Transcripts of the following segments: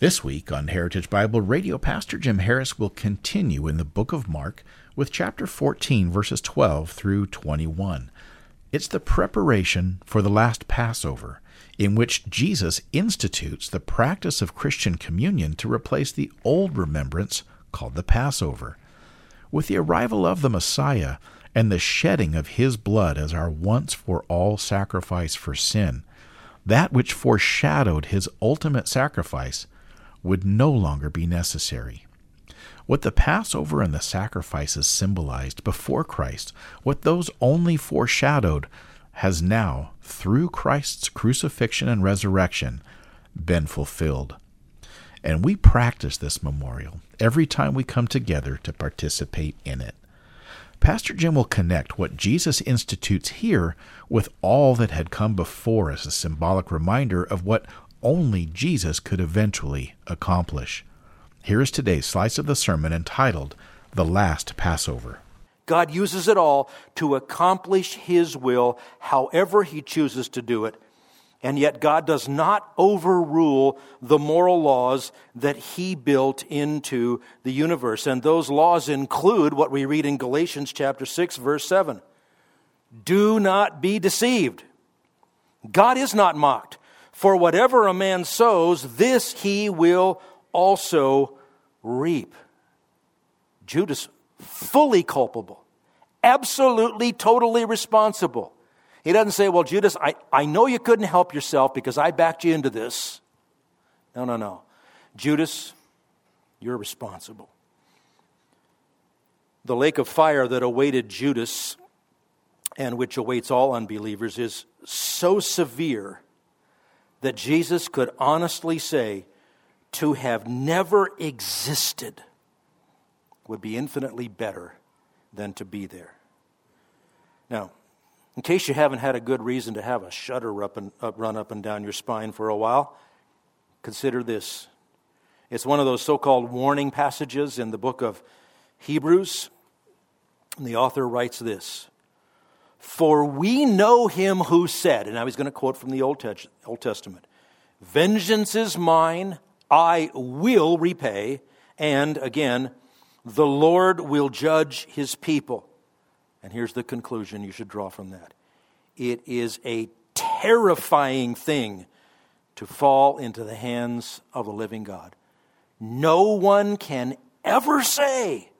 This week on Heritage Bible Radio, Pastor Jim Harris will continue in the book of Mark with chapter 14, verses 12 through 21. It's the preparation for the last Passover, in which Jesus institutes the practice of Christian communion to replace the old remembrance called the Passover. With the arrival of the Messiah and the shedding of His blood as our once-for-all sacrifice for sin, that which foreshadowed His ultimate sacrifice would no longer be necessary. What the Passover and the sacrifices symbolized before Christ, what those only foreshadowed, has now, through Christ's crucifixion and resurrection, been fulfilled. And we practice this memorial every time we come together to participate in it. Pastor Jim will connect what Jesus institutes here with all that had come before as a symbolic reminder of what only Jesus could eventually accomplish. Here is today's slice of the sermon entitled, The Last Passover. God uses it all to accomplish His will however He chooses to do it. And yet God does not overrule the moral laws that He built into the universe. And those laws include what we read in Galatians chapter 6, verse 7. Do not be deceived. God is not mocked. For whatever a man sows, this he will also reap. Judas, fully culpable, absolutely, totally responsible. He doesn't say, well, Judas, I know you couldn't help yourself because I backed you into this. No. Judas, you're responsible. The lake of fire that awaited Judas and which awaits all unbelievers is so severe that Jesus could honestly say to have never existed would be infinitely better than to be there. Now, in case you haven't had a good reason to have a shudder run up and down your spine for a while, consider this. It's one of those so-called warning passages in the book of Hebrews. And the author writes this, "For we know Him who said," and now he's going to quote from the Old Testament, "Vengeance is mine, I will repay, and again, the Lord will judge His people." And here's the conclusion you should draw from that. It is a terrifying thing to fall into the hands of the living God. No one can ever say,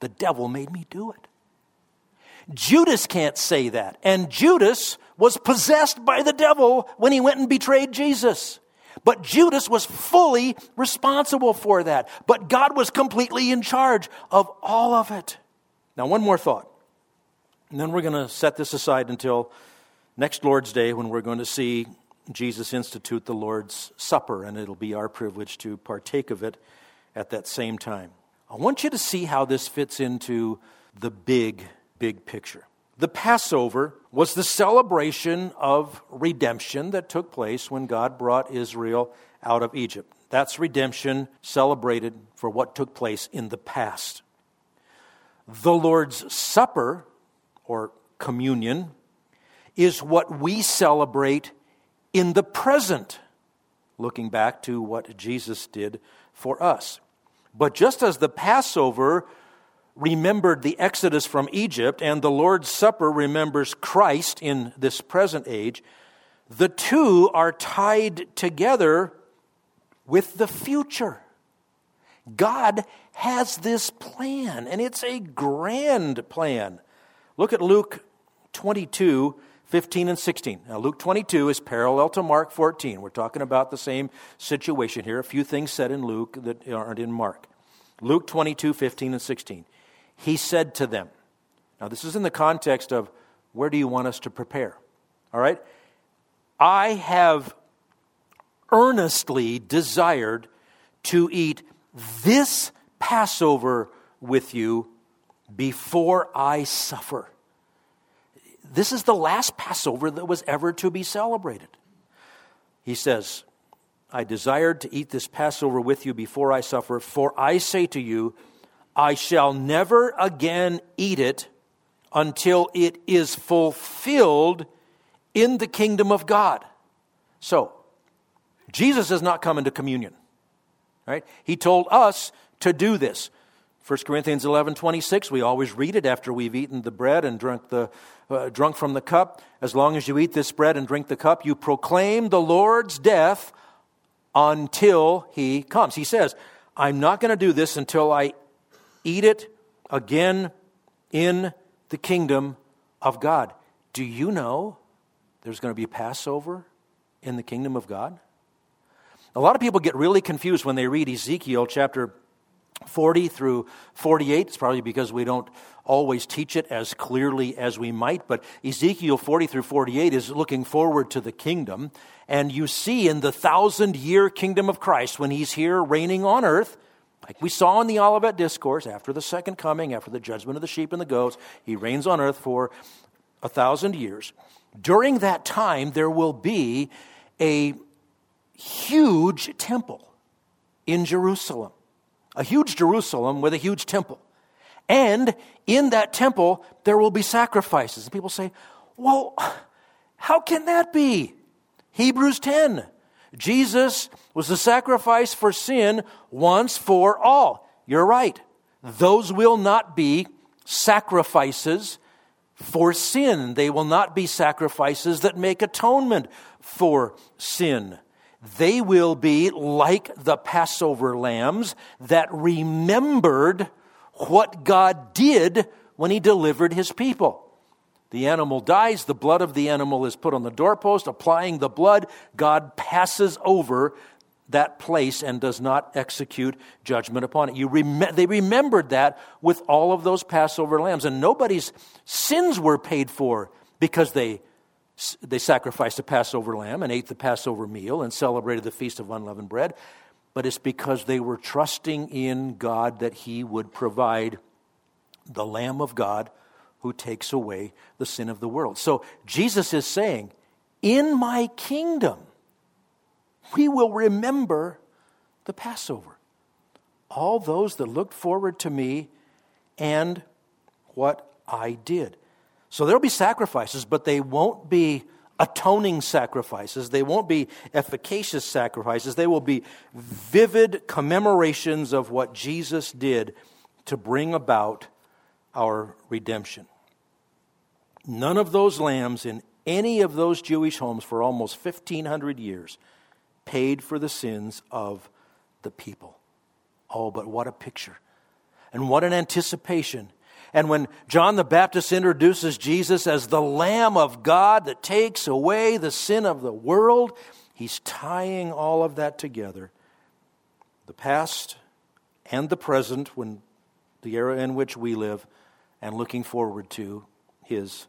the devil made me do it. Judas can't say that. And Judas was possessed by the devil when he went and betrayed Jesus. But Judas was fully responsible for that. But God was completely in charge of all of it. Now, one more thought. And then we're going to set this aside until next Lord's Day when we're going to see Jesus institute the Lord's Supper. And it'll be our privilege to partake of it at that same time. I want you to see how this fits into the big picture. The Passover was the celebration of redemption that took place when God brought Israel out of Egypt. That's redemption celebrated for what took place in the past. The Lord's Supper, or communion, is what we celebrate in the present, looking back to what Jesus did for us. But just as the Passover remembered the Exodus from Egypt, and the Lord's Supper remembers Christ in this present age, the two are tied together with the future. God has this plan, and it's a grand plan. Look at Luke 22, 15 and 16. Now, Luke 22 is parallel to Mark 14. We're talking about the same situation here. A few things said in Luke that aren't in Mark. Luke 22, 15 and 16. He said to them, now this is in the context of where do you want us to prepare? All right? I have earnestly desired to eat this Passover with you before I suffer. This is the last Passover that was ever to be celebrated. He says, I desired to eat this Passover with you before I suffer, for I say to you, I shall never again eat it until it is fulfilled in the kingdom of God. So, Jesus is not coming to communion. Right? He told us to do this. 1 Corinthians 11:26, we always read it after we've eaten the bread and drunk from the cup. As long as you eat this bread and drink the cup, you proclaim the Lord's death until he comes. He says, I'm not going to do this until I eat it again in the kingdom of God. Do you know there's going to be Passover in the kingdom of God? A lot of people get really confused when they read Ezekiel chapter 40 through 48, it's probably because we don't always teach it as clearly as we might, but Ezekiel 40 through 48 is looking forward to the kingdom, and you see in the 1,000-year kingdom of Christ, when he's here reigning on earth, like we saw in the Olivet Discourse, after the second coming, after the judgment of the sheep and the goats, he reigns on earth for 1,000 years. During that time, there will be a huge temple in Jerusalem. A huge Jerusalem with a huge temple. And in that temple, there will be sacrifices. And people say, well, how can that be? Hebrews 10, Jesus was the sacrifice for sin once for all. You're right. Those will not be sacrifices for sin. They will not be sacrifices that make atonement for sin. They will be like the Passover lambs that remembered what God did when he delivered his people. The animal dies, the blood of the animal is put on the doorpost, applying the blood, God passes over that place and does not execute judgment upon it. They remembered that with all of those Passover lambs, and nobody's sins were paid for because they sacrificed a Passover lamb and ate the Passover meal and celebrated the Feast of Unleavened Bread, but it's because they were trusting in God that he would provide the Lamb of God who takes away the sin of the world. So Jesus is saying, in my kingdom, we will remember the Passover. All those that looked forward to me and what I did. So there'll be sacrifices, but they won't be atoning sacrifices. They won't be efficacious sacrifices. They will be vivid commemorations of what Jesus did to bring about our redemption. None of those lambs in any of those Jewish homes for almost 1,500 years paid for the sins of the people. Oh, but what a picture. And what an anticipation. And when John the Baptist introduces Jesus as the Lamb of God that takes away the sin of the world, he's tying all of that together. The past and the present, when the era in which we live, and looking forward to his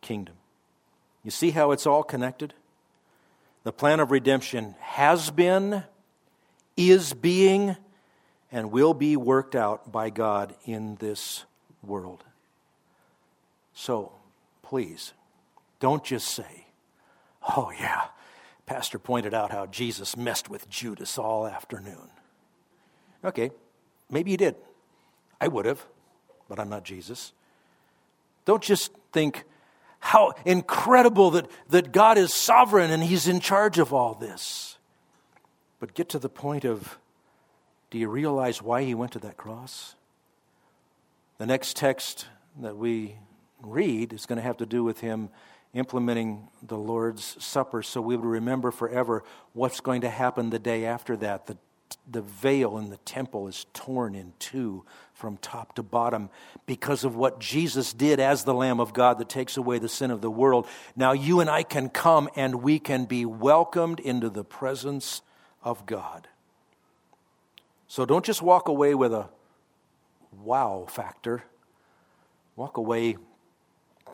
kingdom. You see how it's all connected? The plan of redemption has been, is being, and will be worked out by God in this world. So, please, don't just say, oh yeah, Pastor pointed out how Jesus messed with Judas all afternoon. Okay, maybe he did. I would have, but I'm not Jesus. Don't just think how incredible that God is sovereign and he's in charge of all this. But get to the point of, do you realize why he went to that cross? The next text that we read is going to have to do with him implementing the Lord's Supper, so we will remember forever what's going to happen the day after that. The veil in the temple is torn in two from top to bottom because of what Jesus did as the Lamb of God that takes away the sin of the world. Now you and I can come and we can be welcomed into the presence of God. So don't just walk away with a wow factor. Walk away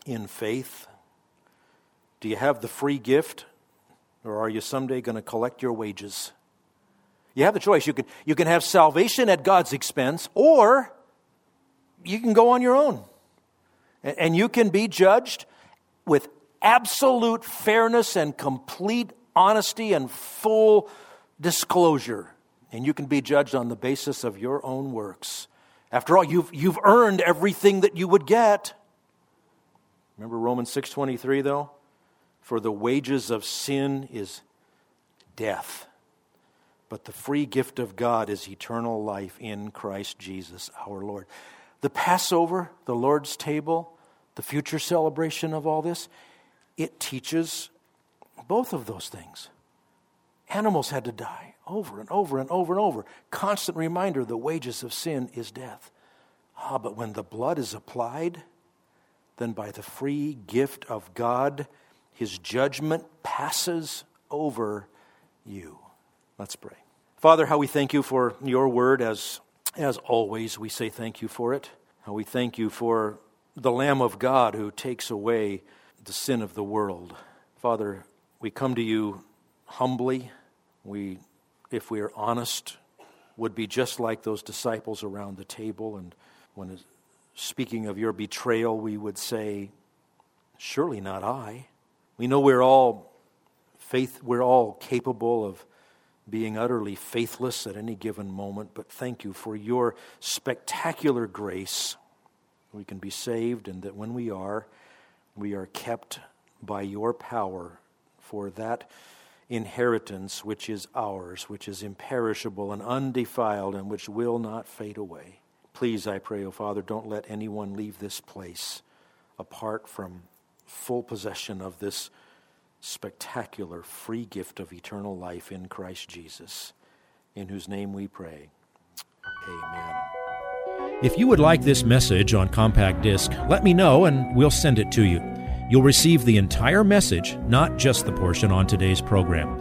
in faith. Do you have the free gift, or are you someday going to collect your wages? You have the choice. You can have salvation at God's expense, or you can go on your own. And you can be judged with absolute fairness and complete honesty and full disclosure. And you can be judged on the basis of your own works. After all, you've earned everything that you would get. Remember Romans 6:23, though? For the wages of sin is death, but the free gift of God is eternal life in Christ Jesus our Lord. The Passover, the Lord's table, the future celebration of all this, it teaches both of those things. Animals had to die over and over and over and over. Constant reminder, the wages of sin is death. But when the blood is applied, then by the free gift of God, His judgment passes over you. Let's pray. Father, how we thank you for your word. As always, we say thank you for it. How we thank you for the Lamb of God who takes away the sin of the world. Father, we come to you humbly. We, if we are honest, would be just like those disciples around the table. And when speaking of your betrayal, we would say, surely not I. We know we're all capable of being utterly faithless at any given moment, but thank you for your spectacular grace. We can be saved, and that when we are kept by your power for that inheritance which is ours, which is imperishable and undefiled and which will not fade away. Please, I pray, O Father, don't let anyone leave this place apart from full possession of this spectacular free gift of eternal life in Christ Jesus, in whose name we pray. Amen. If you would like this message on compact disc, let me know and we'll send it to you. You'll receive the entire message, not just the portion on today's program.